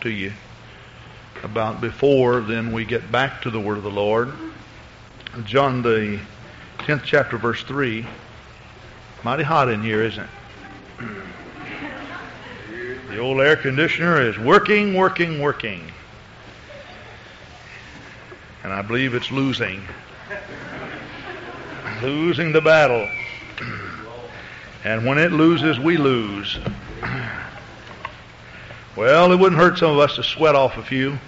talked to you about before. Then we get back to the word of the Lord. John the 10th chapter, verse 3. Mighty hot in here, isn't it? The old air conditioner is working. And I believe it's losing the battle. And when it loses, we lose. Well, it wouldn't hurt some of us to sweat off a few.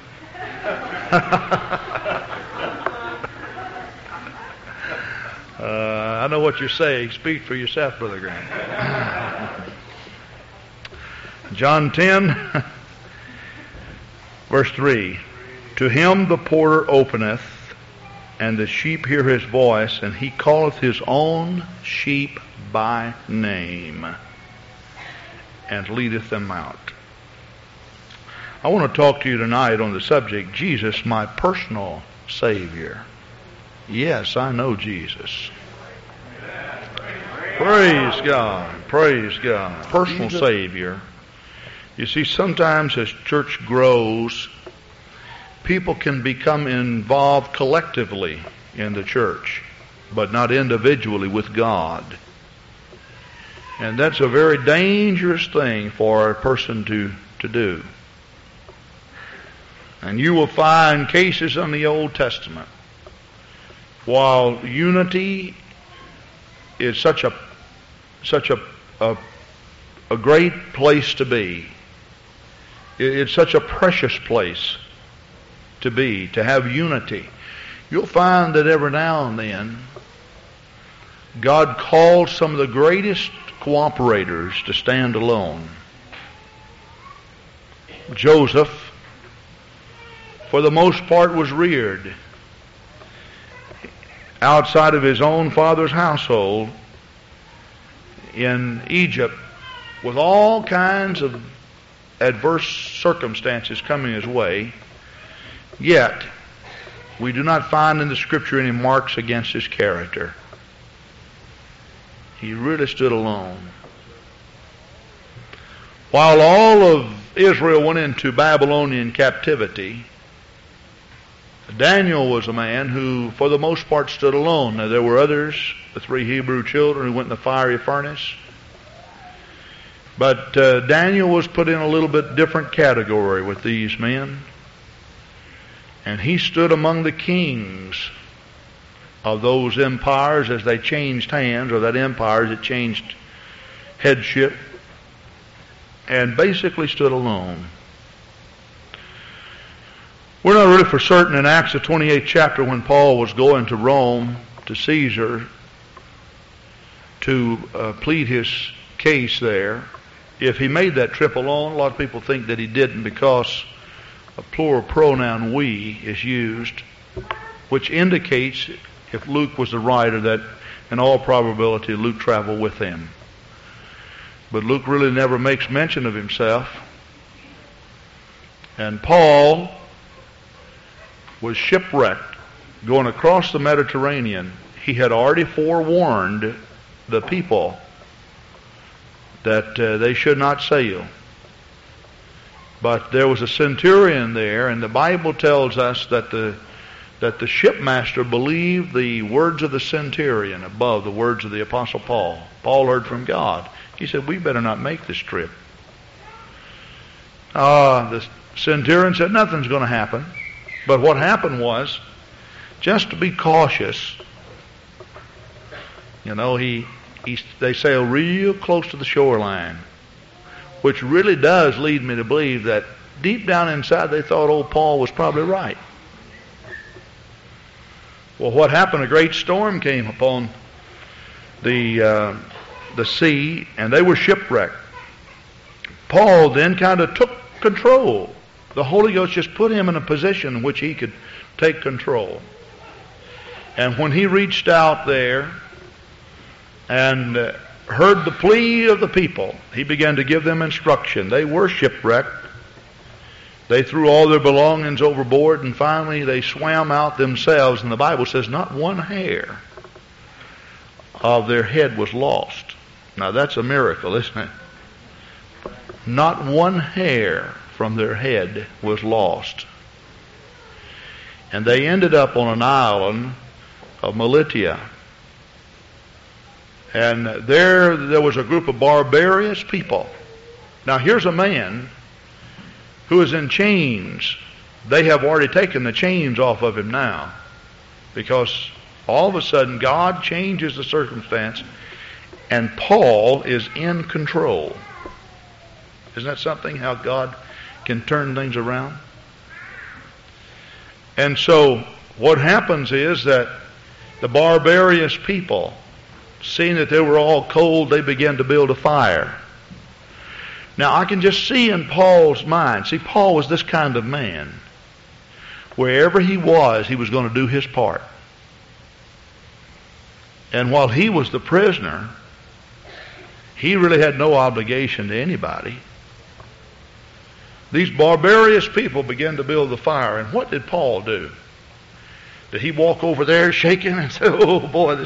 I know what you're saying. Speak for yourself, Brother Grant. John 10, verse 3. To him the porter openeth, and the sheep hear his voice, and he calleth his own sheep by name, and leadeth them out. I want to talk to you tonight on the subject, Jesus, my personal Savior. Yes, I know Jesus. Praise God. Praise God. Personal Savior. You see, sometimes as church grows, people can become involved collectively in the church, but not individually with God. And that's a very dangerous thing for a person to do. And you will find cases in the Old Testament. While unity is such a great place to be, it's such a precious place to be, to have unity. You'll find that every now and then, God calls some of the greatest cooperators to stand alone. Joseph, for the most part, was reared outside of his own father's household in Egypt with all kinds of adverse circumstances coming his way. Yet, we do not find in the Scripture any marks against his character. He really stood alone. While all of Israel went into Babylonian captivity, Daniel was a man who, for the most part, stood alone. Now, there were others, the 3 Hebrew children who went in the fiery furnace. But Daniel was put in a little bit different category with these men. And he stood among the kings of those empires as they changed hands, or that empire as it changed headship, and basically stood alone. We're not really for certain in Acts the 28th chapter when Paul was going to Rome to Caesar to plead his case there, if he made that trip alone. A lot of people think that he didn't because a plural pronoun we is used, which indicates, if Luke was the writer, that in all probability Luke traveled with him. But Luke really never makes mention of himself. And Paul was shipwrecked going across the Mediterranean. He had already forewarned the people that they should not sail. But there was a centurion there, and the Bible tells us that the shipmaster believed the words of the centurion above the words of the Apostle Paul. Paul heard from God. He said, we better not make this trip. The centurion said, nothing's going to happen. But what happened was, just to be cautious, you know, they sailed real close to the shoreline, which really does lead me to believe that deep down inside they thought old Paul was probably right. Well, what happened? A great storm came upon the sea, and they were shipwrecked. Paul then kind of took control. The Holy Ghost just put him in a position in which he could take control. And when he reached out there and heard the plea of the people, he began to give them instruction. They were shipwrecked. They threw all their belongings overboard, and finally they swam out themselves. And the Bible says not one hair of their head was lost. Now that's a miracle, isn't it? Not one hair from their head was lost. And they ended up on an island of Militia. And there was a group of barbarous people. Now here's a man who is in chains. They have already taken the chains off of him now, because all of a sudden God changes the circumstance and Paul is in control. Isn't that something, how God can turn things around? And so what happens is that the barbarous people, seeing that they were all cold, they began to build a fire. Now I can just see in Paul's mind, see, Paul was this kind of man. Wherever he was going to do his part. And while he was the prisoner, he really had no obligation to anybody. These barbarous people began to build the fire. And what did Paul do? Did he walk over there shaking and say, "Oh boy,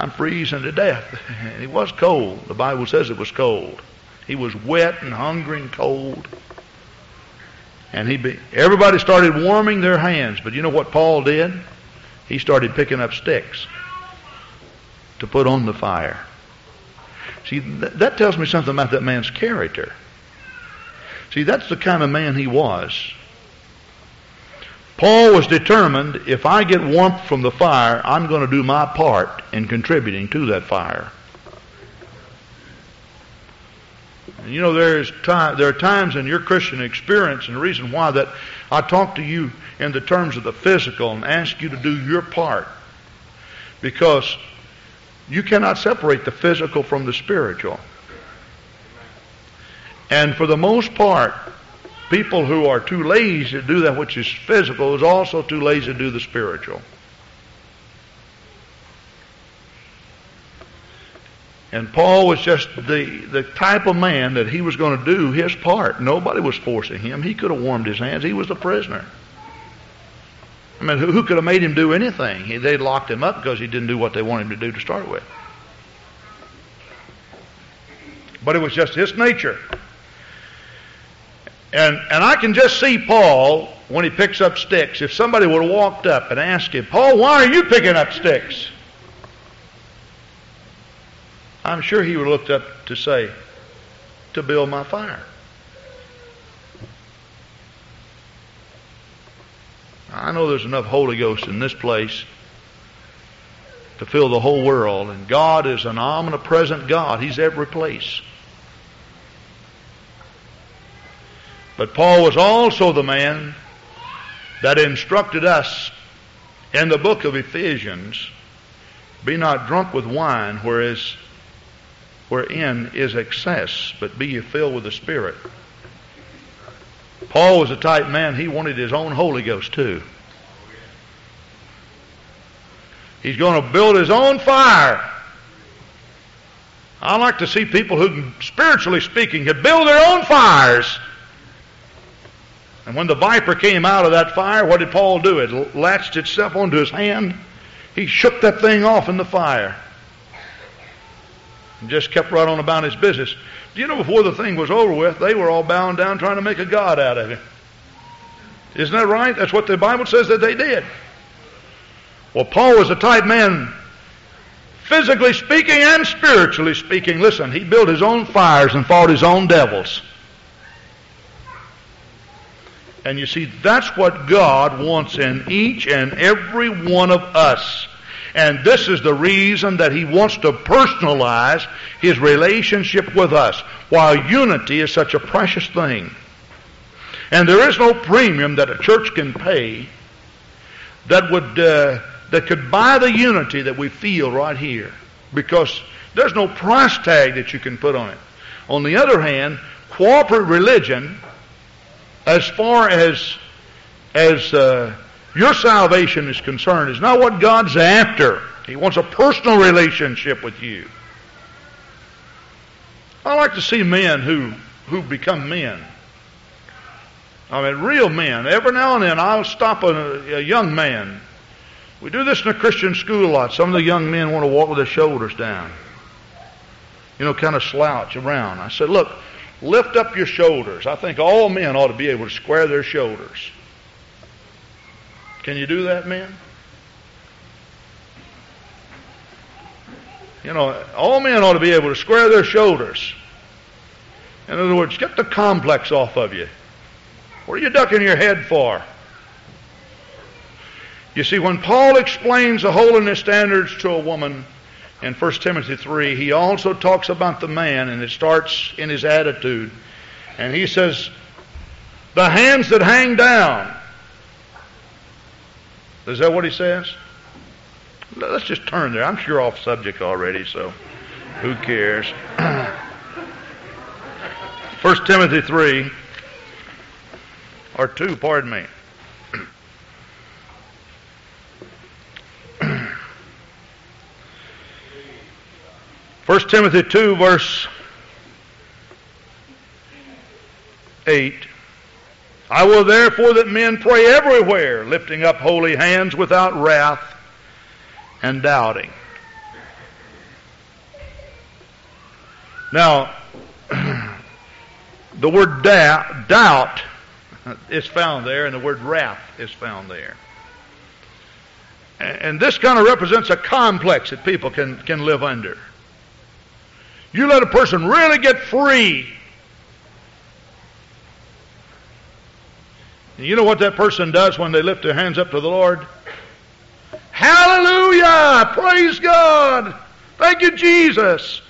I'm freezing to death"? And he was cold. The Bible says it was cold. He was wet and hungry and cold. And everybody started warming their hands. But you know what Paul did? He started picking up sticks to put on the fire. See, that tells me something about that man's character. See, that's the kind of man he was. Paul was determined, if I get warmth from the fire, I'm going to do my part in contributing to that fire. And you know, there are times in your Christian experience, and the reason why that I talk to you in the terms of the physical and ask you to do your part, because you cannot separate the physical from the spiritual. And for the most part, people who are too lazy to do that which is physical is also too lazy to do the spiritual. And Paul was just the type of man that he was going to do his part. Nobody was forcing him. He could have warmed his hands. He was the prisoner. I mean, who could have made him do anything? They locked him up because he didn't do what they wanted him to do to start with. But it was just his nature. And I can just see Paul when he picks up sticks. If somebody would have walked up and asked him, "Paul, why are you picking up sticks?" I'm sure he would have looked up to say, "To build my fire. I know there's enough Holy Ghost in this place to fill the whole world." And God is an omnipresent God. He's every place. But Paul was also the man that instructed us in the book of Ephesians, "Be not drunk with wine, wherein is excess, but be ye filled with the Spirit." Paul was the type man, he wanted his own Holy Ghost too. He's going to build his own fire. I like to see people who, spiritually speaking, can build their own fires. And when the viper came out of that fire, what did Paul do? It latched itself onto his hand. He shook that thing off in the fire and just kept right on about his business. Do you know, before the thing was over with, they were all bound down trying to make a god out of him. Isn't that right? That's what the Bible says that they did. Well, Paul was the type man, physically speaking and spiritually speaking. Listen, he built his own fires and fought his own devils. And you see, that's what God wants in each and every one of us. And this is the reason that He wants to personalize His relationship with us, while unity is such a precious thing. And there is no premium that a church can pay that could buy the unity that we feel right here, because there's no price tag that you can put on it. On the other hand, corporate religion, as far as your salvation is concerned, is not what God's after. He wants a personal relationship with you. I like to see men who become men. I mean, real men. Every now and then I'll stop a young man. We do this in a Christian school a lot. Some of the young men want to walk with their shoulders down, you know, kind of slouch around. I said, "Look, Lift up your shoulders. I think all men ought to be able to square their shoulders. Can you do that, men? You know, all men ought to be able to square their shoulders. In other words, get the complex off of you. What are you ducking your head for? You see, when Paul explains the holiness standards to a woman in 1 Timothy 3, he also talks about the man, and it starts in his attitude. And he says, the hands that hang down. Is that what he says? Let's just turn there. I'm sure off subject already, so who cares? 1 Timothy 3, or 2, pardon me. First Timothy 2, verse 8. I will therefore that men pray everywhere, lifting up holy hands without wrath and doubting. Now, the word doubt is found there, and the word wrath is found there. And this kind of represents a complex that people can live under. You let a person really get free. And you know what that person does when they lift their hands up to the Lord? Hallelujah! Praise God! Thank you, Jesus!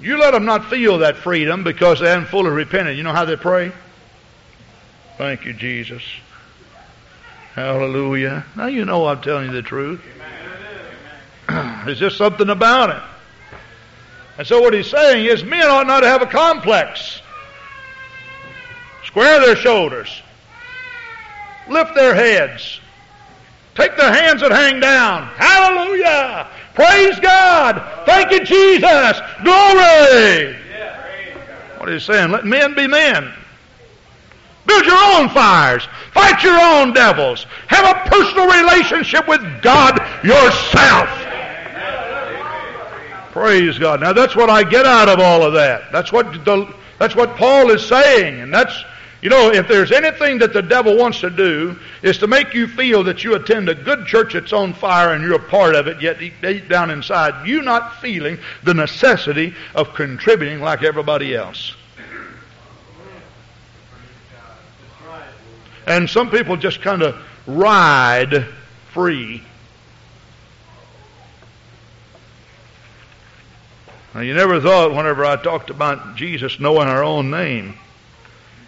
You let them not feel that freedom because they haven't fully repented. You know how they pray? Thank you, Jesus. Hallelujah. Now you know I'm telling you the truth. There's just something about it. And so what he's saying is men ought not to have a complex. Square their shoulders. Lift their heads. Take their hands that hang down. Hallelujah! Praise God! Thank you, Jesus! Glory! What he's saying, let men be men. Build your own fires. Fight your own devils. Have a personal relationship with God yourself. Praise God. Now that's what I get out of all of that. That's what Paul is saying. And that's, you know, if there's anything that the devil wants to do, is to make you feel that you attend a good church that's on fire and you're a part of it, yet down inside you're not feeling the necessity of contributing like everybody else. And some people just kind of ride free. Now, you never thought whenever I talked about Jesus knowing our own name.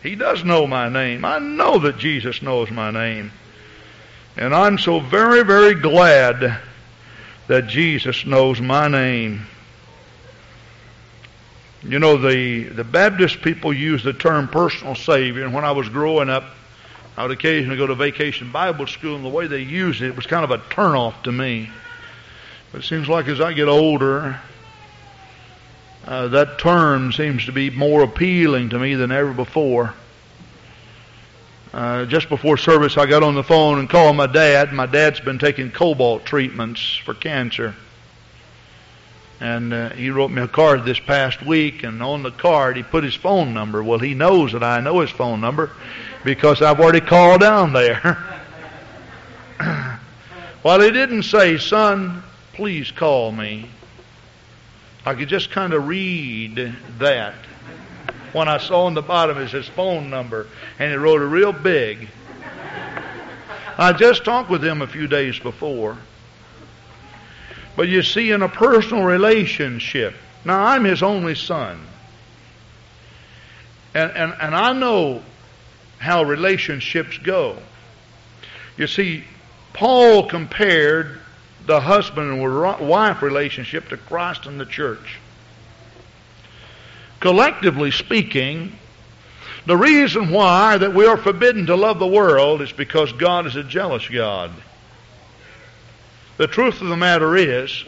He does know my name. I know that Jesus knows my name. And I'm so very, very glad that Jesus knows my name. You know, the Baptist people use the term personal Savior. And when I was growing up, I would occasionally go to vacation Bible school, and the way they used it was kind of a turnoff to me. But it seems like as I get older, that term seems to be more appealing to me than ever before. Just before service, I got on the phone and called my dad. My dad's been taking cobalt treatments for cancer. And he wrote me a card this past week, and on the card he put his phone number. Well, he knows that I know his phone number because I've already called down there. While he didn't say, son, please call me, I could just kind of read that. When I saw on the bottom is his phone number, and he wrote it real big. I just talked with him a few days before. But you see, in a personal relationship, now I'm his only son. And I know how relationships go. You see, Paul compared the husband and wife relationship to Christ and the church. Collectively speaking, the reason why that we are forbidden to love the world is because God is a jealous God. The truth of the matter is,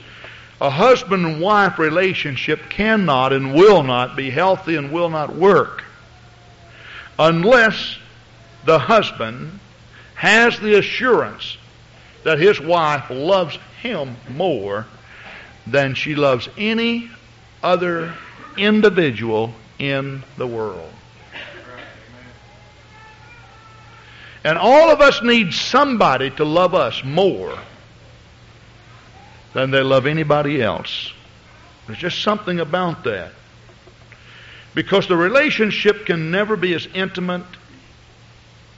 a husband and wife relationship cannot and will not be healthy and will not work unless the husband has the assurance that his wife loves him more than she loves any other individual in the world. And all of us need somebody to love us more than they love anybody else. There's just something about that. Because the relationship can never be as intimate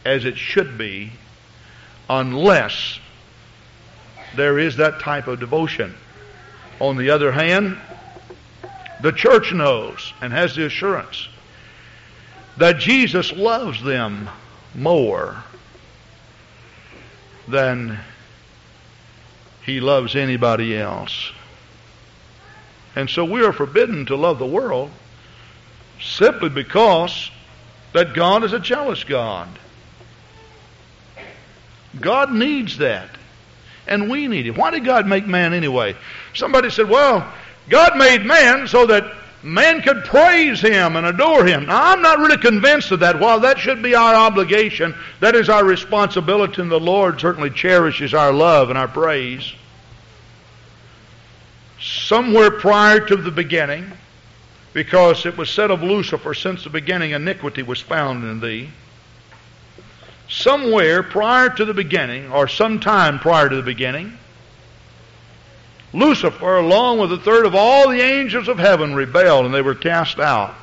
as it should be unless there is that type of devotion. On the other hand, the church knows and has the assurance that Jesus loves them more than he loves anybody else. And so we are forbidden to love the world simply because that God is a jealous God. God needs that. And we need it. Why did God make man anyway? Somebody said, well, God made man so that man could praise him and adore him. Now, I'm not really convinced of that. While that should be our obligation, that is our responsibility, and the Lord certainly cherishes our love and our praise. Somewhere prior to the beginning, because it was said of Lucifer, since the beginning iniquity was found in thee. Somewhere prior to the beginning, or sometime prior to the beginning, Lucifer, along with a third of all the angels of heaven, rebelled, and they were cast out.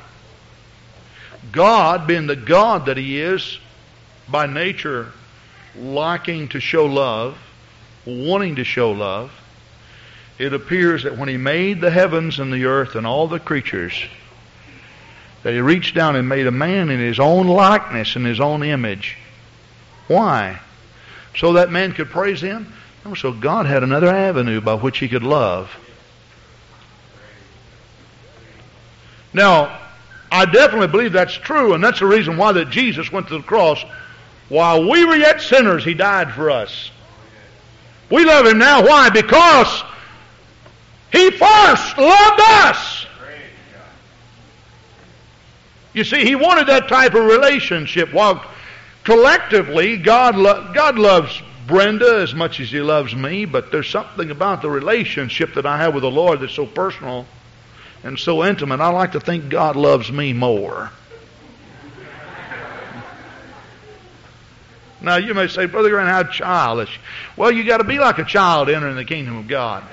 God, being the God that he is, by nature liking to show love, wanting to show love, it appears that when he made the heavens and the earth and all the creatures, that he reached down and made a man in his own likeness, in his own image. Why? So that man could praise him? No, so God had another avenue by which he could love. Now, I definitely believe that's true, and that's the reason why that Jesus went to the cross. While we were yet sinners, he died for us. We love him now. Why? Because he first loved us. You see, he wanted that type of relationship. While collectively, God loves Brenda as much as he loves me, but there's something about the relationship that I have with the Lord that's so personal and so intimate. I like to think God loves me more. Now, you may say, Brother Grant, how childish. Well, you got to be like a child entering the kingdom of God.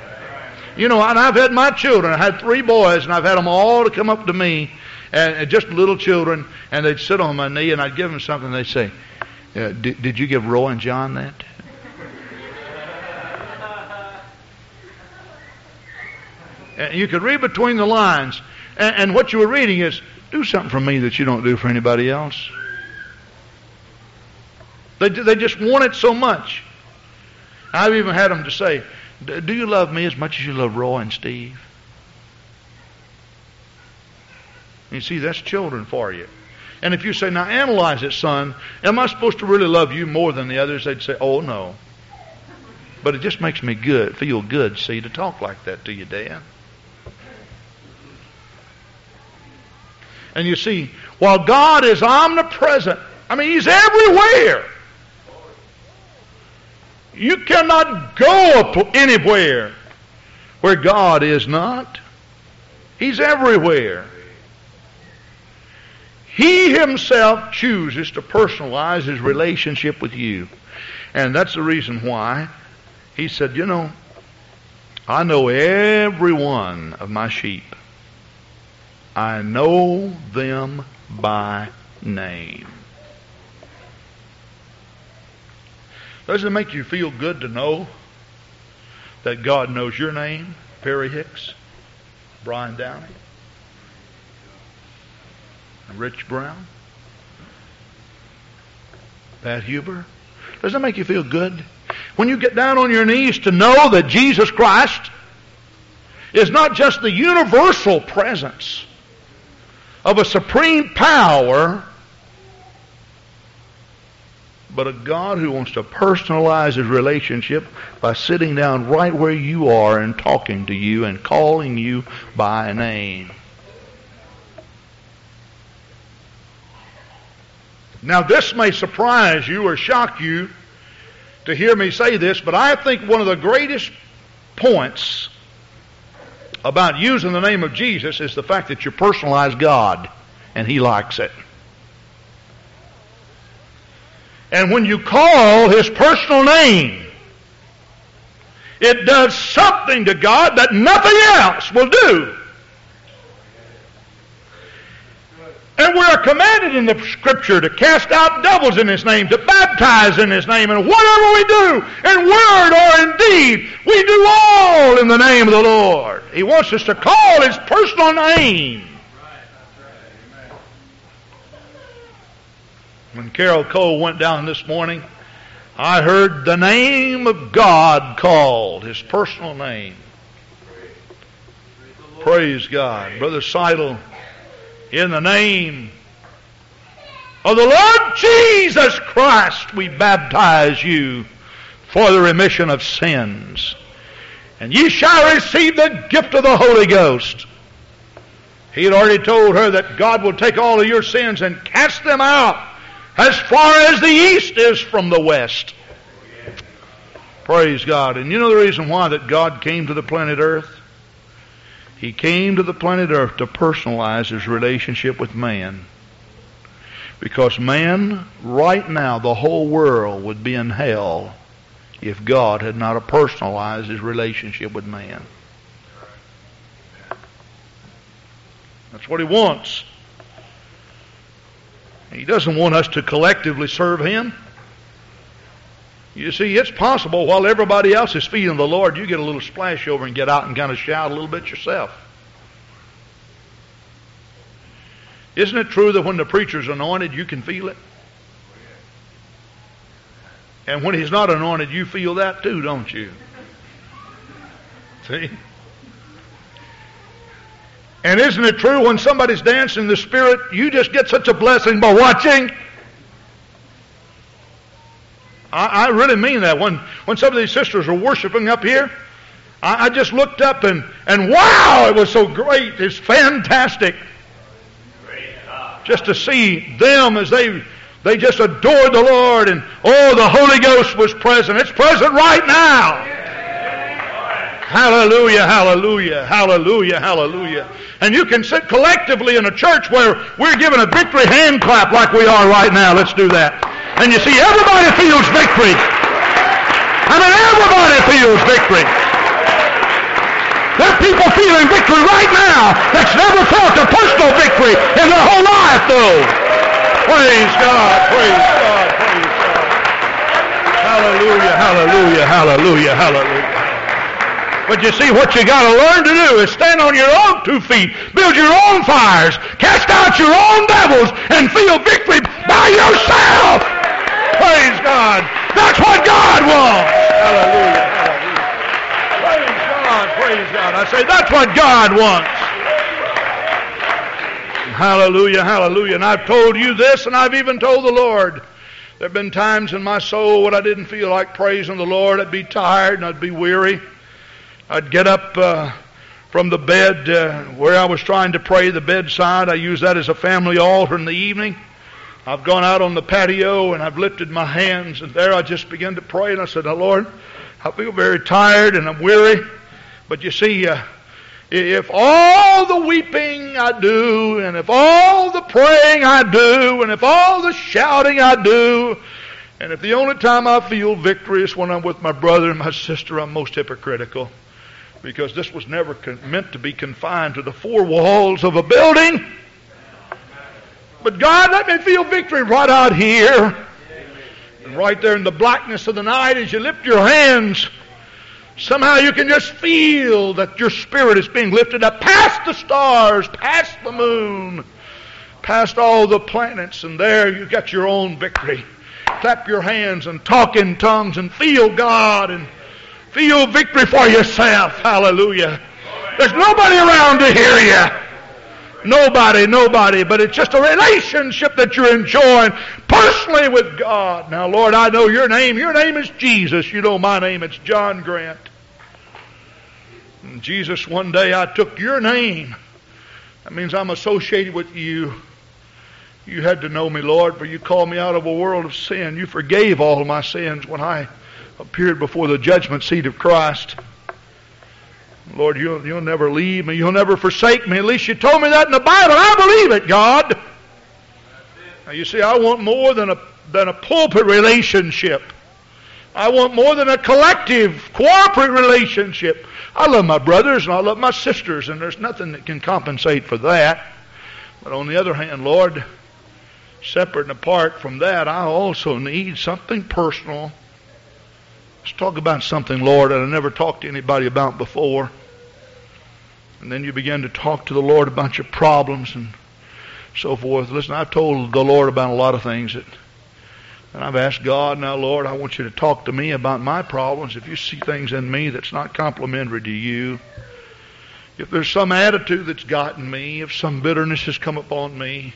You know, and I've had my children. I had 3 boys, and I've had them all to come up to me, and just little children, and they'd sit on my knee, and I'd give them something, and they'd say, did you give Roy and John that? And you could read between the lines, and what you were reading is, do something for me that you don't do for anybody else. They just want it so much. I've even had them to say, do you love me as much as you love Roy and Steve? You see, that's children for you. And if you say, now analyze it, son, am I supposed to really love you more than the others? They'd say, oh, no. But it just makes me feel good, see, to talk like that to you, Dad. And you see, while God is omnipresent, I mean, he's everywhere. You cannot go anywhere where God is not. He's everywhere. He himself chooses to personalize his relationship with you. And that's the reason why he said, you know, I know every one of my sheep. I know them by name. Doesn't it make you feel good to know that God knows your name? Perry Hicks, Brian Downey, Rich Brown, Pat Huber. Doesn't that make you feel good? When you get down on your knees to know that Jesus Christ is not just the universal presence of a supreme power, but a God who wants to personalize his relationship by sitting down right where you are and talking to you and calling you by name. Now, this may surprise you or shock you to hear me say this, but I think one of the greatest points about using the name of Jesus is the fact that you personalize God and he likes it. And when you call his personal name, it does something to God that nothing else will do. And we are commanded in the Scripture to cast out devils in his name, to baptize in his name, and whatever we do, in word or in deed, we do all in the name of the Lord. He wants us to call his personal name. When Carol Cole went down this morning, I heard the name of God called, his personal name. Praise God. Brother Seidel, in the name of the Lord Jesus Christ, we baptize you for the remission of sins. And ye shall receive the gift of the Holy Ghost. He had already told her that God will take all of your sins and cast them out as far as the east is from the west. Praise God. And you know the reason why that God came to the planet Earth? He came to the planet Earth to personalize his relationship with man. Because man, right now, the whole world would be in hell if God had not personalized his relationship with man. That's what he wants. He doesn't want us to collectively serve him. You see, it's possible while everybody else is feeding the Lord, you get a little splash over and get out and kind of shout a little bit yourself. Isn't it true that when the preacher's anointed, you can feel it? And when he's not anointed, you feel that too, don't you? See? And isn't it true when somebody's dancing in the Spirit, you just get such a blessing by watching? I really mean that. When some of these sisters were worshiping up here, I just looked up and wow, it was so great. It's fantastic. Just to see them as they just adored the Lord, and oh, the Holy Ghost was present. It's present right now. Yeah. Hallelujah, hallelujah, hallelujah, hallelujah. And you can sit collectively in a church where we're giving a victory hand clap like we are right now. Let's do that. And you see, everybody feels victory. I mean, everybody feels victory. There are people feeling victory right now that's never felt a personal victory in their whole life, though. Praise God, praise God, praise God. Hallelujah, hallelujah, hallelujah, hallelujah. But you see, what you got to learn to do is stand on your own two feet, build your own fires, cast out your own devils, and feel victory by yourself. Praise God. That's what God wants. Hallelujah. Hallelujah. Praise God. Praise God. I say that's what God wants. Hallelujah. Hallelujah. And I've told you this, and I've even told the Lord. There have been times in my soul when I didn't feel like praising the Lord. I'd be tired and I'd be weary. I'd get up from the bed where I was trying to pray, the bedside. I use that as a family altar in the evening. I've gone out on the patio and I've lifted my hands, and there I just began to pray, and I said, "Now, Lord, I feel very tired and I'm weary." But you see, if all the weeping I do, and if all the praying I do, and if all the shouting I do, and if the only time I feel victory is when I'm with my brother and my sister, I'm most hypocritical. Because this was never meant to be confined to the four walls of a building. But God, let me feel victory right out here. And right there in the blackness of the night, as you lift your hands, somehow you can just feel that your spirit is being lifted up past the stars, past the moon, past all the planets. And there you got your own victory. Clap your hands and talk in tongues and feel God and feel victory for yourself. Hallelujah. There's nobody around to hear you. Nobody, but it's just a relationship that you're enjoying personally with God. Now, Lord, I know your name. Your name is Jesus. You know my name. It's John Grant. And Jesus, one day I took your name. That means I'm associated with you. You had to know me, Lord, for you called me out of a world of sin. You forgave all my sins when I appeared before the judgment seat of Christ. Lord, you'll never leave me. You'll never forsake me. At least you told me that in the Bible. I believe it, God. Now you see, I want more than a pulpit relationship. I want more than a collective, cooperative relationship. I love my brothers and I love my sisters, and there's nothing that can compensate for that. But on the other hand, Lord, separate and apart from that, I also need something personal. Let's talk about something, Lord, that I never talked to anybody about before. And then you begin to talk to the Lord about your problems and so forth. Listen, I've told the Lord about a lot of things that, and I've asked God, now, Lord, I want you to talk to me about my problems. If you see things in me that's not complimentary to you, if there's some attitude that's gotten me, if some bitterness has come upon me,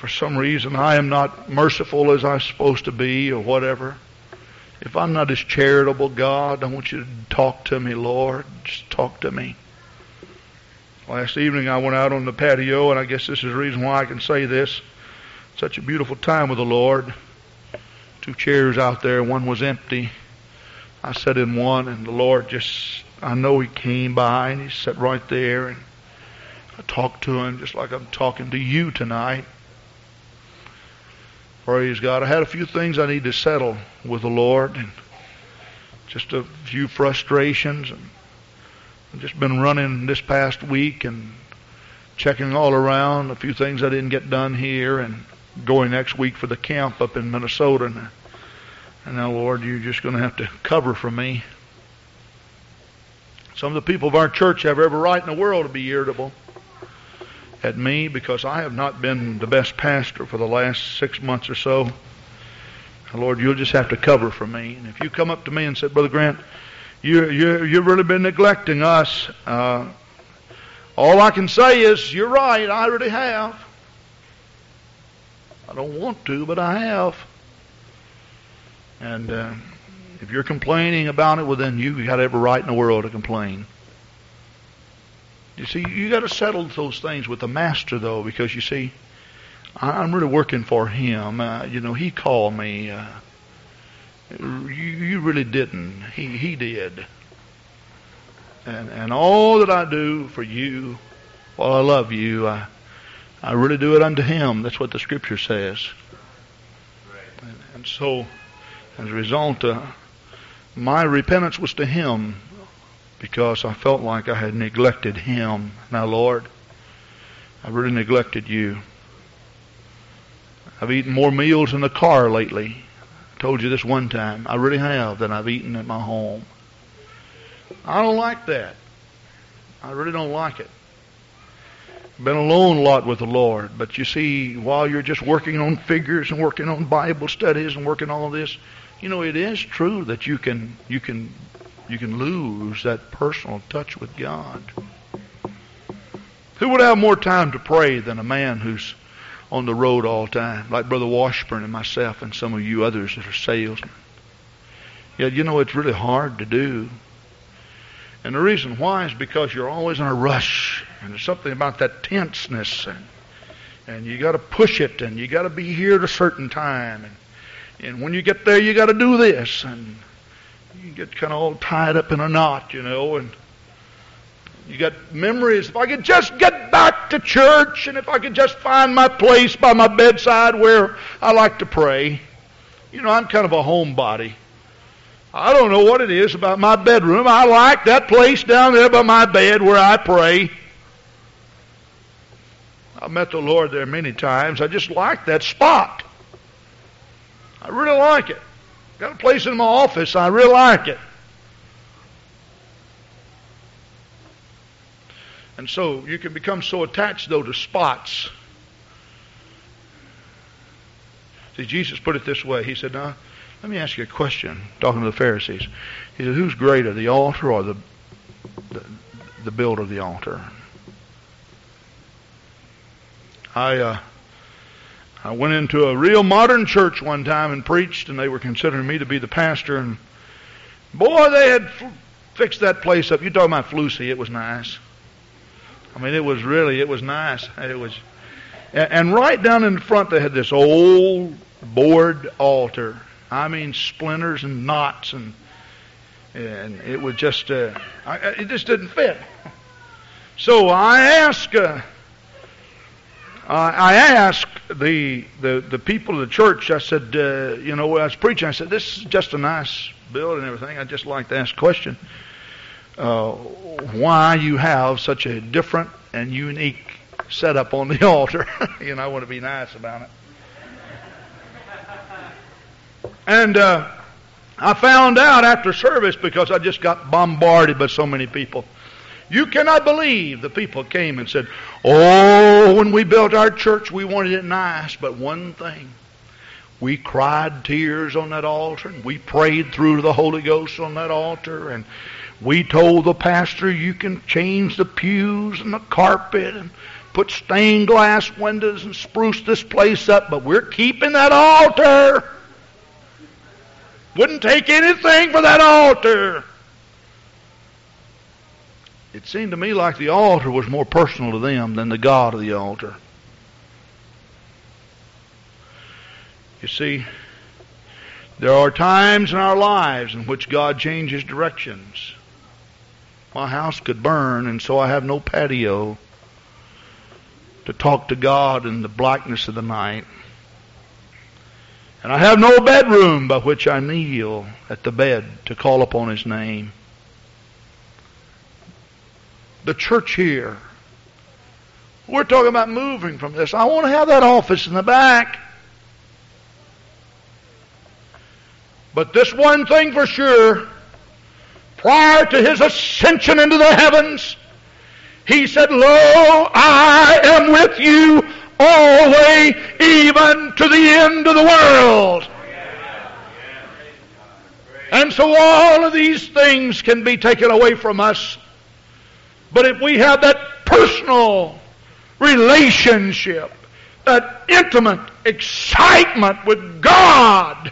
for some reason I am not merciful as I'm supposed to be or whatever, if I'm not as charitable, God, I want you to talk to me, Lord. Just talk to me. Last evening I went out on the patio, and I guess this is the reason why I can say this. Such a beautiful time with the Lord. 2 chairs out there, one was empty. I sat in one, and the Lord just, I know he came by, and he sat right there, and I talked to him just like I'm talking to you tonight. Praise God. I had a few things I need to settle with the Lord, and just a few frustrations. And I've just been running this past week and checking all around, a few things I didn't get done here, and going next week for the camp up in Minnesota. And now, Lord, you're just going to have to cover for me. Some of the people of our church have every right in the world to be irritable at me, because I have not been the best pastor for the last 6 months or so. Lord, you'll just have to cover for me. And if you come up to me and say, Brother Grant, you've really been neglecting us, all I can say is, you're right, I really have. I don't want to, but I have. And if you're complaining about it, well, then you've got every right in the world to complain. You see, you got to settle those things with the Master, though, because you see, I'm really working for him. He called me. You really didn't. He did. And all that I do for you, while I love you, I really do it unto him. That's what the Scripture says. And so, as a result, my repentance was to him, because I felt like I had neglected him. Now, Lord, I really neglected you. I've eaten more meals in the car lately. I told you this one time. I really have, than I've eaten at my home. I don't like that. I really don't like it. I've been alone a lot with the Lord. But you see, while you're just working on figures and working on Bible studies and working all this, it is true that you can lose that personal touch with God. Who would have more time to pray than a man who's on the road all the time, like Brother Washburn and myself and some of you others that are salesmen? Yet, it's really hard to do. And the reason why is because you're always in a rush, and there's something about that tenseness, and you got to push it, and you got to be here at a certain time, and when you get there, you got to do this, and you get kind of all tied up in a knot, and you got memories. If I could just get back to church, and if I could just find my place by my bedside where I like to pray. I'm kind of a homebody. I don't know what it is about my bedroom. I like that place down there by my bed where I pray. I met the Lord there many times. I just like that spot. I really like it. Got a place in my office. I really like it. And so you can become so attached, though, to spots. See, Jesus put it this way. He said, now, let me ask you a question, talking to the Pharisees. He said, who's greater, the altar or the builder of the altar? I went into a real modern church one time and preached, and they were considering me to be the pastor. And boy, they had fixed that place up. You're talking about Flusy. It was nice. I mean, it was nice. It was, and right down in the front, they had this old board altar. I mean, splinters and knots, and it was just, it just didn't fit. So I asked. I asked the people of the church, I said, when I was preaching, I said, this is just a nice build and everything. I'd just like to ask a question. Why you have such a different and unique setup on the altar? I want to be nice about it. And I found out after service, because I just got bombarded by so many people. You cannot believe the people came and said, oh, when we built our church, we wanted it nice, but one thing, we cried tears on that altar, and we prayed through the Holy Ghost on that altar, and we told the pastor you can change the pews and the carpet and put stained glass windows and spruce this place up, but we're keeping that altar. Wouldn't take anything for that altar. It seemed to me like the altar was more personal to them than the God of the altar. You see, there are times in our lives in which God changes directions. My house could burn, and so I have no patio to talk to God in the blackness of the night. And I have no bedroom by which I kneel at the bed to call upon His name. The church here. We're talking about moving from this. I want to have that office in the back. But this one thing for sure, prior to His ascension into the heavens, He said, lo, I am with you always, even to the end of the world. And so all of these things can be taken away from us. But if we have that personal relationship, that intimate excitement with God,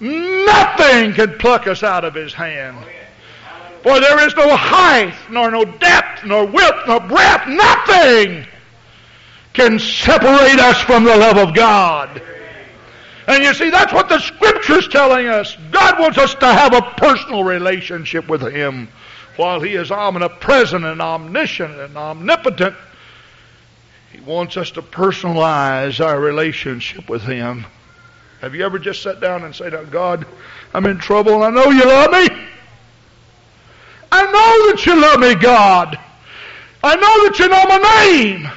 nothing can pluck us out of His hand. For there is no height, nor no depth, nor width, nor breadth, nothing can separate us from the love of God. And you see, that's what the Scripture's telling us. God wants us to have a personal relationship with Him. While He is omnipresent and omniscient and omnipotent, He wants us to personalize our relationship with Him. Have you ever just sat down and said, oh, God, I'm in trouble and I know you love me? I know that you love me, God. I know that you know my name.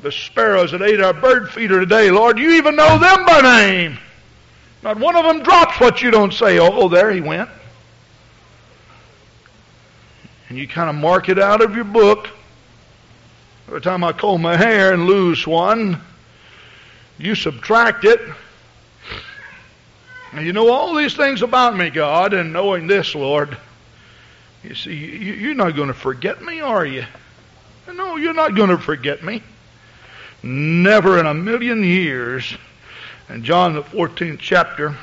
The sparrows that ate our bird feeder today, Lord, you even know them by name. Not one of them drops what you don't say. Oh, there he went. And you kind of mark it out of your book. Every time I comb my hair and lose one, you subtract it. And you know all these things about me, God, and knowing this, Lord, you see, you're not going to forget me, are you? No, you're not going to forget me. Never in a million years. In John the 14th chapter,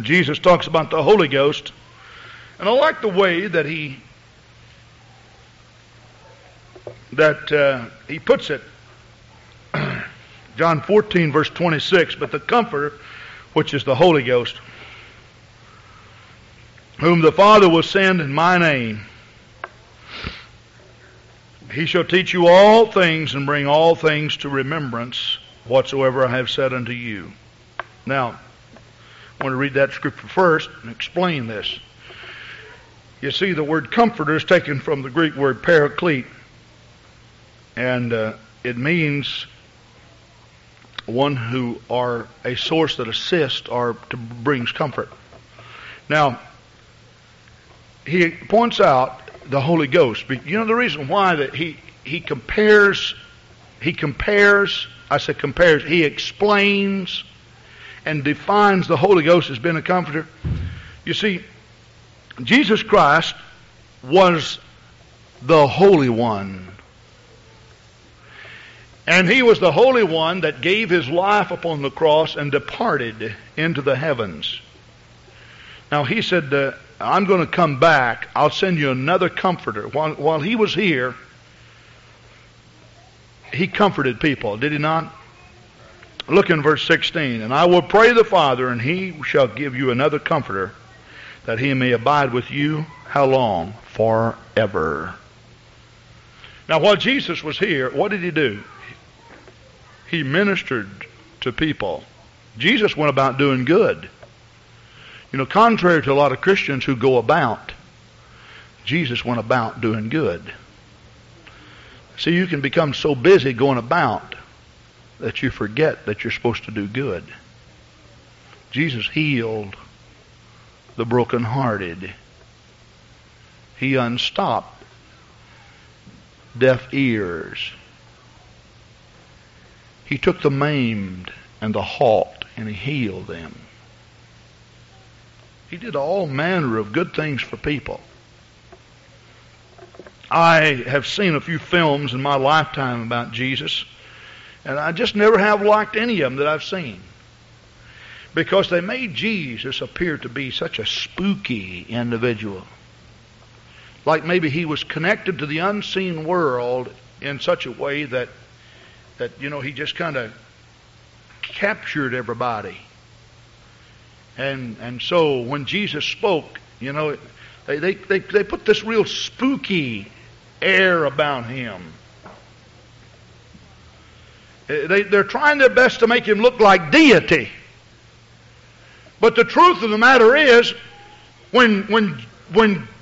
Jesus talks about the Holy Ghost. And I like the way that he puts it. John 14, verse 26, but the Comforter, which is the Holy Ghost, whom the Father will send in my name, He shall teach you all things and bring all things to remembrance whatsoever I have said unto you. Now, I want to read that scripture first and explain this. You see, the word comforter is taken from the Greek word paraclete, and it means one who are a source that assists or brings comfort. Now, he points out the Holy Ghost. You know the reason why that he explains and defines the Holy Ghost as being a comforter. You see, Jesus Christ was the Holy One. And He was the Holy One that gave His life upon the cross and departed into the heavens. Now He said, I'm going to come back. I'll send you another comforter. While He was here, He comforted people, did He not? Look in verse 16. And I will pray the Father, and He shall give you another comforter, that He may abide with you, how long? Forever. Now, while Jesus was here, what did he do? He ministered to people. Jesus went about doing good. You know, contrary to a lot of Christians who go about, Jesus went about doing good. See, you can become so busy going about that you forget that you're supposed to do good. Jesus healed the brokenhearted. He unstopped deaf ears. He took the maimed and the halt, and he healed them. He did all manner of good things for people. I have seen a few films in my lifetime about Jesus, and I just never have liked any of them that I've seen, because they made Jesus appear to be such a spooky individual. Like maybe he was connected to the unseen world in such a way that you know, he just kind of captured everybody. And so when Jesus spoke, you know, they put this real spooky air about him. They're trying their best to make him look like deity. But the truth of the matter is, when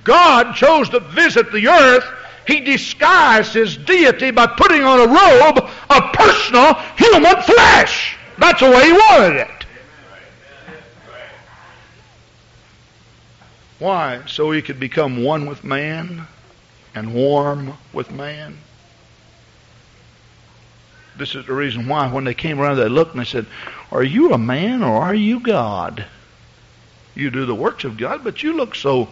God chose to visit the earth, he disguised his deity by putting on a robe of personal human flesh. That's the way he wanted it. Why? So he could become one with man and warm with man. This is the reason why when they came around, they looked and they said, "Are you a man or are you God? You do the works of God, but you look so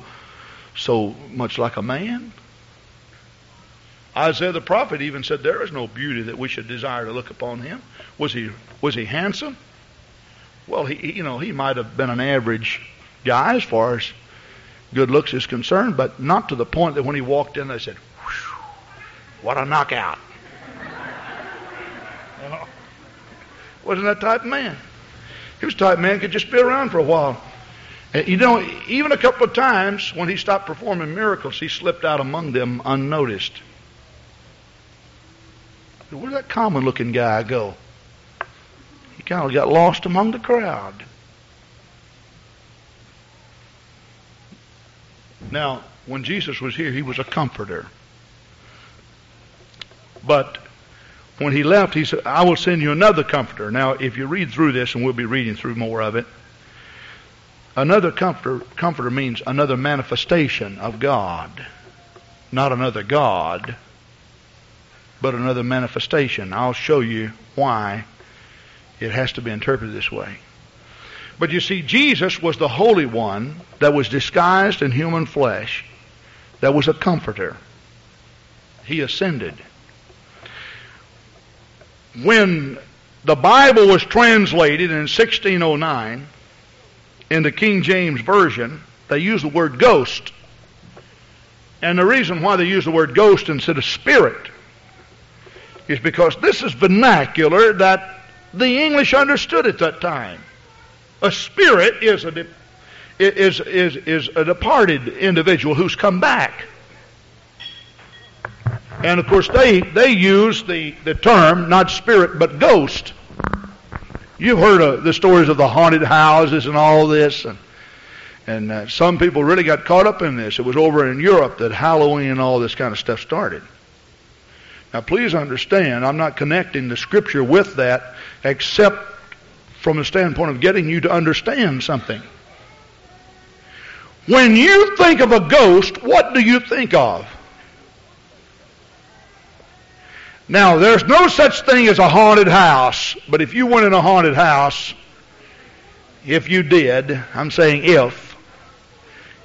much like a man." Isaiah the prophet even said, "There is no beauty that we should desire to look upon him." Was he handsome? Well, he might have been an average guy as far as good looks is concerned, but not to the point that when he walked in, they said, "What a knockout!" Wasn't that type of man? He was the type of man who could just be around for a while. You know, even a couple of times when he stopped performing miracles, he slipped out among them unnoticed. Where did that common-looking guy go? He kind of got lost among the crowd. Now, when Jesus was here, he was a comforter. But when he left, he said, "I will send you another comforter." Now, if you read through this, and we'll be reading through more of it, another comforter means another manifestation of God. Not another God, but another manifestation. I'll show you why it has to be interpreted this way. But you see, Jesus was the Holy One that was disguised in human flesh, that was a comforter. He ascended. When the Bible was translated in 1609 in the King James Version, they used the word ghost. And the reason why they used the word ghost instead of spirit is because this is vernacular that the English understood at that time. A spirit is a departed individual who's come back. And of course they use the term, not spirit, but ghost. You've heard the stories of the haunted houses and all this, and some people really got caught up in this. It was over in Europe that Halloween and all this kind of stuff started. Now please understand, I'm not connecting the Scripture with that except from the standpoint of getting you to understand something. When you think of a ghost, what do you think of? Now, there's no such thing as a haunted house, but if you went in a haunted house, if you did, I'm saying if,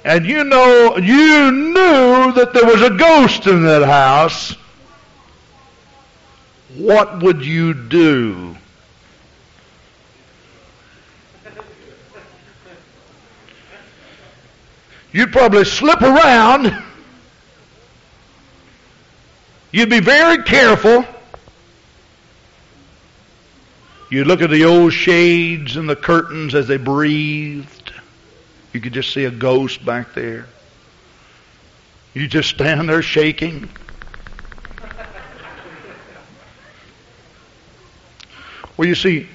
and you knew that there was a ghost in that house, what would you do? You'd probably slip around. You'd be very careful. You'd look at the old shades and the curtains as they breathed. You could just see a ghost back there. You just stand there shaking. Well, you see,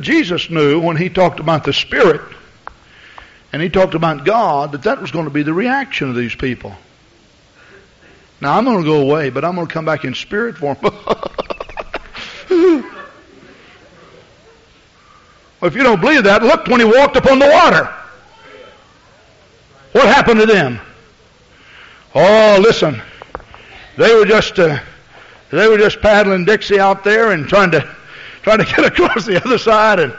Jesus knew when he talked about the Spirit and he talked about God that that was going to be the reaction of these people. Now, I'm going to go away, but I'm going to come back in spirit form. Well, if you don't believe that, look when he walked upon the water. What happened to them? Oh, listen. They were just paddling Dixie out there and trying to get across the other side, and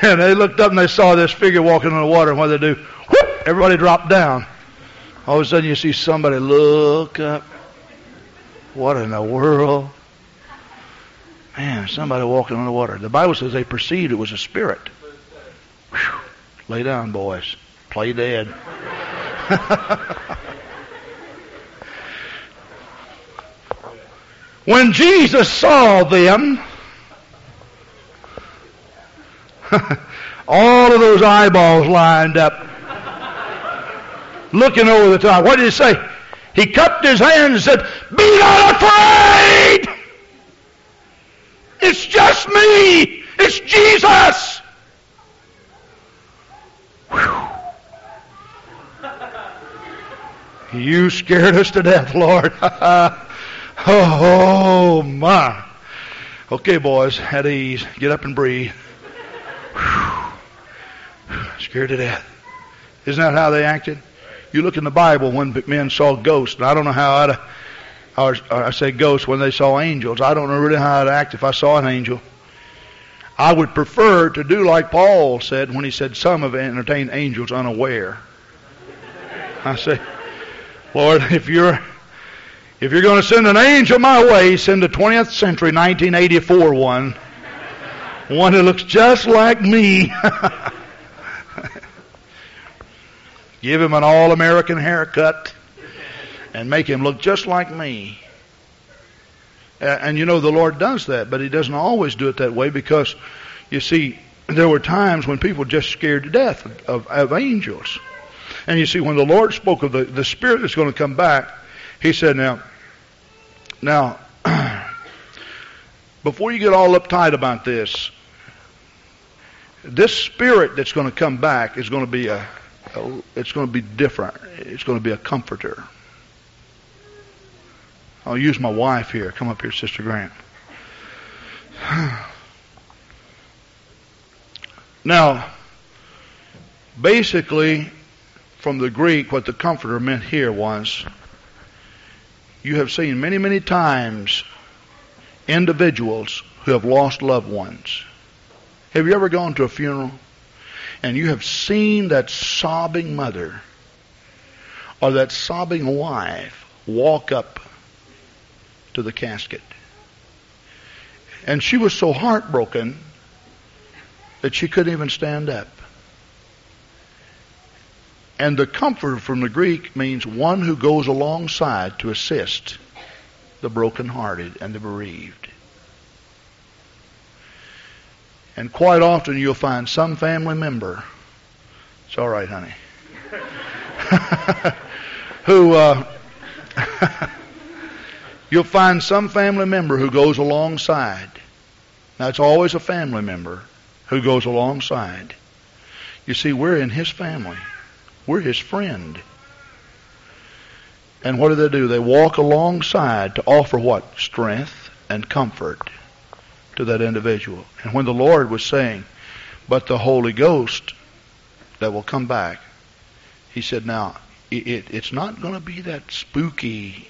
they looked up and they saw this figure walking on the water, and what did they do? Whoop! Everybody dropped down. All of a sudden you see somebody look up. What in the world? Man, somebody walking on the water. The Bible says they perceived it was a spirit. Whew. Lay down, boys. Play dead. When Jesus saw them, all of those eyeballs lined up, looking over the top. What did he say? He cupped his hands and said, "Be not afraid! It's just me! It's Jesus!" Whew. You scared us to death, Lord. Oh, my. Okay, boys, at ease. Get up and breathe. Scared to death. Isn't that how they acted? You look in the Bible when men saw ghosts. And I don't know how I say ghosts when they saw angels. I don't know really how I'd act if I saw an angel. I would prefer to do like Paul said when he said, "Some have entertained angels unaware." I say, Lord, if you're going to send an angel my way, send a 20th century 1984 one. One that looks just like me. Give him an all-American haircut and make him look just like me. And you know the Lord does that, but he doesn't always do it that way because, you see, there were times when people just scared to death of angels. And you see, when the Lord spoke of the Spirit that's going to come back, he said, now, before you get all uptight about this Spirit that's going to come back is going to be it's going to be different. It's going to be a comforter. I'll use my wife here. Come up here, Sister Grant. Now, basically, from the Greek, what the comforter meant here was, you have seen many, many times individuals who have lost loved ones. Have you ever gone to a funeral and you have seen that sobbing mother or that sobbing wife walk up to the casket? And she was so heartbroken that she couldn't even stand up. And the comforter from the Greek means one who goes alongside to assist the brokenhearted and the bereaved. And quite often you'll find some family member, it's all right, honey, you'll find some family member who goes alongside. Now, it's always a family member who goes alongside. You see, we're in his family. We're his friend. And what do? They walk alongside to offer what? Strength and comfort to that individual. And when the Lord was saying, "But the Holy Ghost that will come back," he said, now, it's not going to be that spooky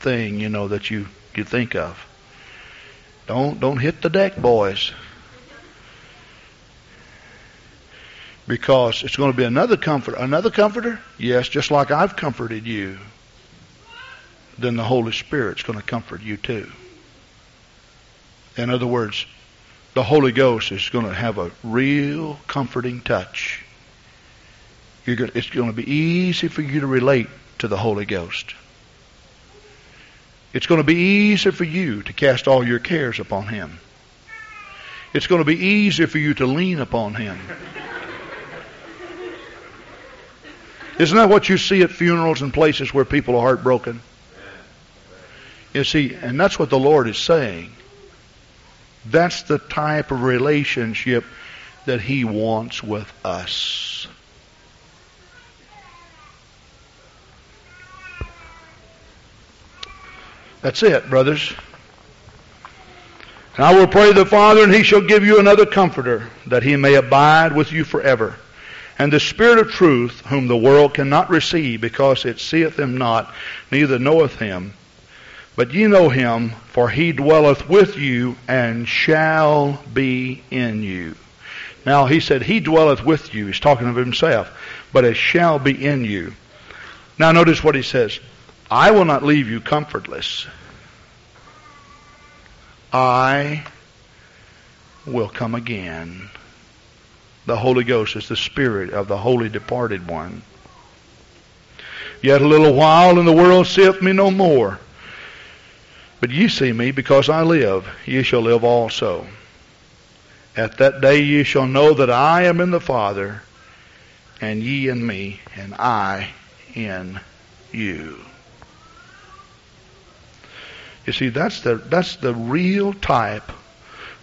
thing, that you think of. Don't hit the deck, boys. Because it's going to be another comforter. Another comforter? Yes, just like I've comforted you. Then the Holy Spirit's going to comfort you too. In other words, the Holy Ghost is going to have a real comforting touch. It's going to be easy for you to relate to the Holy Ghost. It's going to be easy for you to cast all your cares upon him. It's going to be easy for you to lean upon him. Isn't that what you see at funerals and places where people are heartbroken? You see, and that's what the Lord is saying. That's the type of relationship that He wants with us. That's it, brothers. And I will pray the Father, and He shall give you another Comforter, that He may abide with you forever. And the Spirit of truth, whom the world cannot receive, because it seeth Him not, neither knoweth Him. But ye know Him, for He dwelleth with you, and shall be in you. Now, He said, He dwelleth with you. He's talking of Himself. But it shall be in you. Now, notice what He says. I will not leave you comfortless. I will come again. The Holy Ghost is the Spirit of the holy departed one. Yet a little while, and the world seeth me no more. But ye see me, because I live. Ye shall live also. At that day ye shall know that I am in the Father, and ye in me, and I in you. You see, that's the real type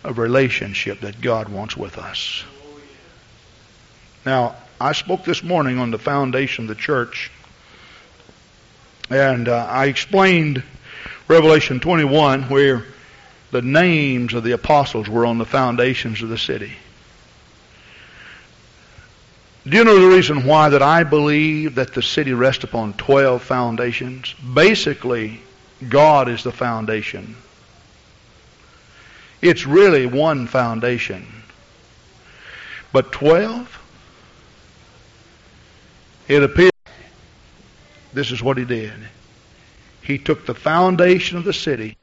of relationship that God wants with us. Now, I spoke this morning on the foundation of the church, and I explained Revelation 21, where the names of the apostles were on the foundations of the city. Do you know the reason why that I believe that the city rests upon 12 foundations? Basically, God is the foundation. It's really one foundation. But 12? It appears this is what He did. He took the foundation of the city.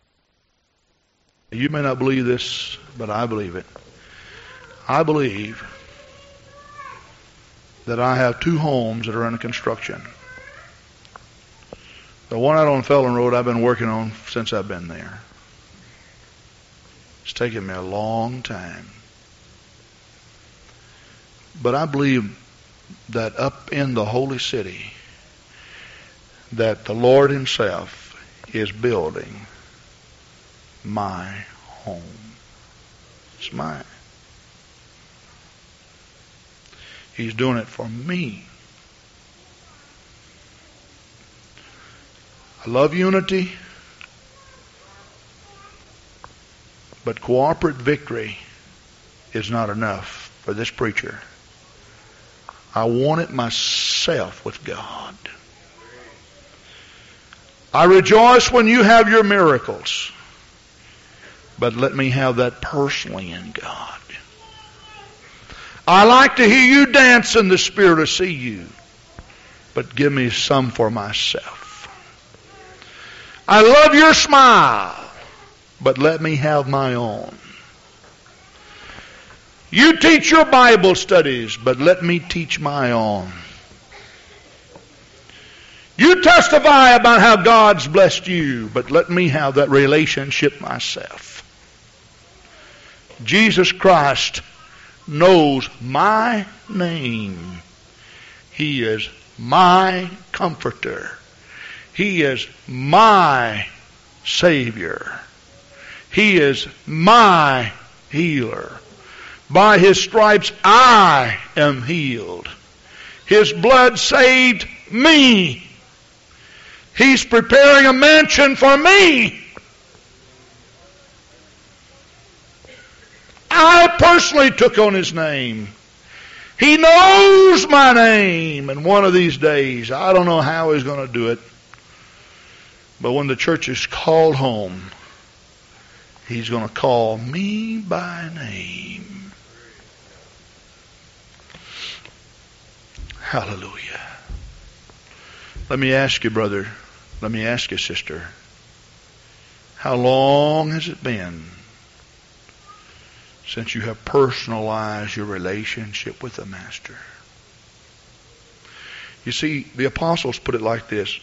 You may not believe this, but I believe it. I believe that I have two homes that are under construction. The one out on Felden Road I've been working on since I've been there. It's taken me a long time. But I believe that up in the holy city that the Lord Himself is building my home. It's mine. He's doing it for me. I love unity, but corporate victory is not enough for this preacher. I want it myself with God. I rejoice when you have your miracles, but let me have that personally in God. I like to hear you dance in the Spirit to see you, but give me some for myself. I love your smile, but let me have my own. You teach your Bible studies, but let me teach my own. You testify about how God's blessed you, but let me have that relationship myself. Jesus Christ knows my name. He is my Comforter. He is my Savior. He is my healer. By His stripes I am healed. His blood saved me. He's preparing a mansion for me. I personally took on His name. He knows my name. And one of these days, I don't know how He's going to do it, but when the church is called home, He's going to call me by name. Hallelujah. Let me ask you, brother. Let me ask you, sister. How long has it been since you have personalized your relationship with the Master? You see, the apostles put it like this.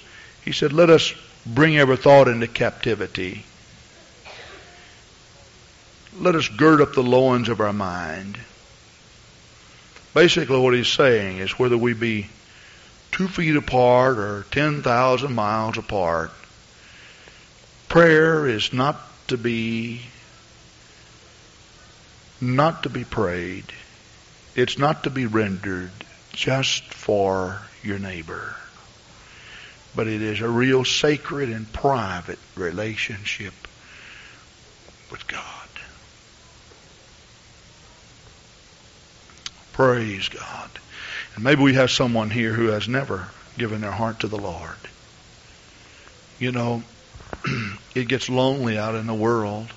He said, let us bring every thought into captivity. Let us gird up the loins of our mind. Basically what He's saying is whether we be 2 feet apart or 10,000 miles apart, prayer is not to be not to be prayed. It's not to be rendered just for your neighbor. But it is a real sacred and private relationship with God. Praise God. And maybe we have someone here who has never given their heart to the Lord. You know, it gets lonely out in the world.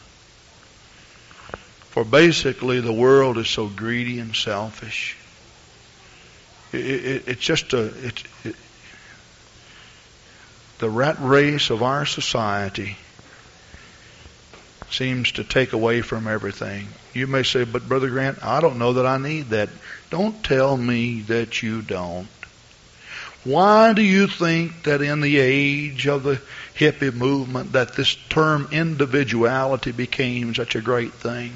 For basically the world is so greedy and selfish. The rat race of our society seems to take away from everything. You may say, but Brother Grant, I don't know that I need that. Don't tell me that you don't. Why do you think that in the age of the hippie movement that this term individuality became such a great thing?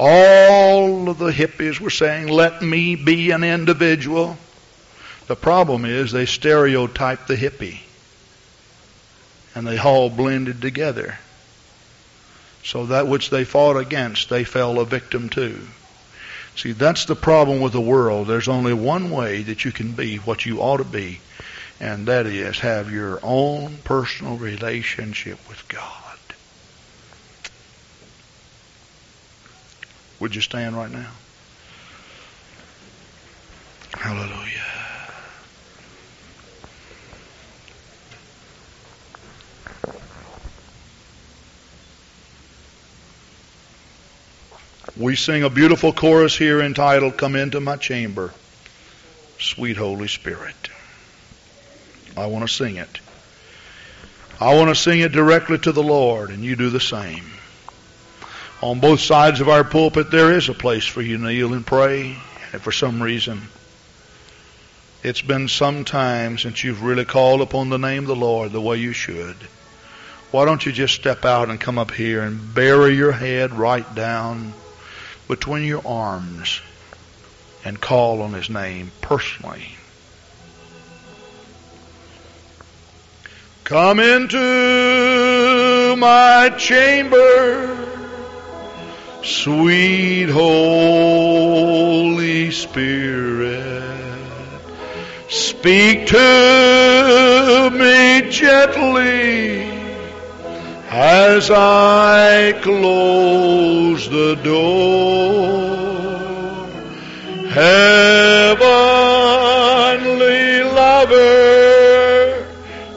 All of the hippies were saying, let me be an individual. The problem is they stereotyped the hippie. And they all blended together. So that which they fought against, they fell a victim to. See, that's the problem with the world. There's only one way that you can be what you ought to be, and that is have your own personal relationship with God. Would you stand right now? Hallelujah. We sing a beautiful chorus here entitled, Come Into My Chamber, Sweet Holy Spirit. I want to sing it. I want to sing it directly to the Lord, and you do the same. On both sides of our pulpit, there is a place for you to kneel and pray. And for some reason, it's been some time since you've really called upon the name of the Lord the way you should. Why don't you just step out and come up here and bury your head right down between your arms and call on His name personally. Come into my chamber, sweet Holy Spirit. Speak to me gently as I close the door. Heavenly lover,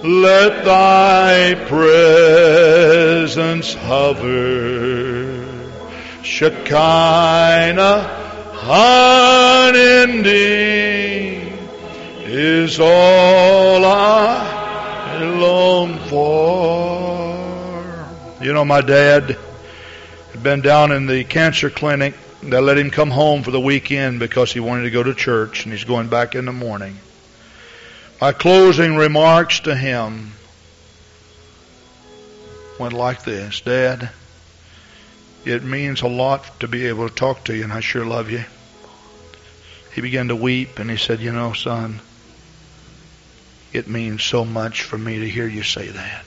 let thy presence hover. Shekinah unending is all I long for. You know, my dad had been down in the cancer clinic. They let him come home for the weekend because he wanted to go to church, and he's going back in the morning. My closing remarks to him went like this: Dad, it means a lot to be able to talk to you, and I sure love you. He began to weep, and he said, you know, son, it means so much for me to hear you say that.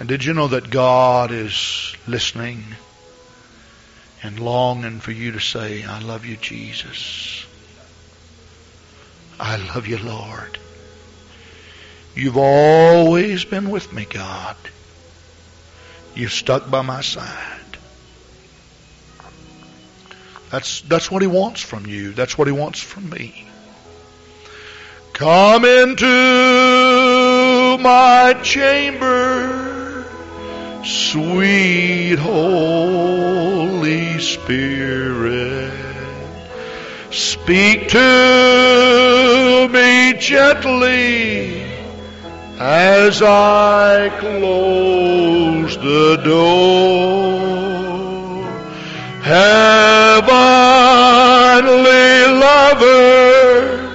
And did you know that God is listening and longing for you to say, I love you, Jesus. I love you, Lord. You've always been with me, God. You've stuck by my side. That's what He wants from you. That's what He wants from me. Come into my chamber, sweet Holy Spirit. Speak to me gently as I close the door. Heavenly lover,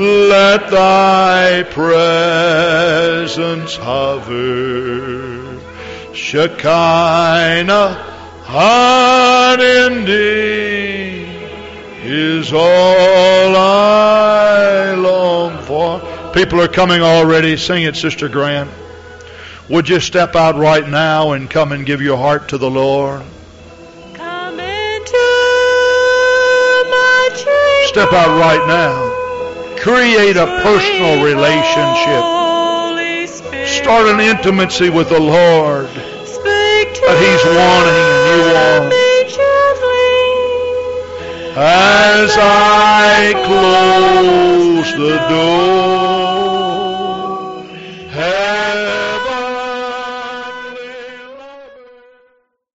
let thy presence hover. Shekinah unending is all I long for. People are coming already. Sing it, Sister Grant. Would you step out right now and come and give your heart to the Lord? Step out right now. Create a personal relationship. Start an intimacy with the Lord that He's wanting and you want. As I close the door,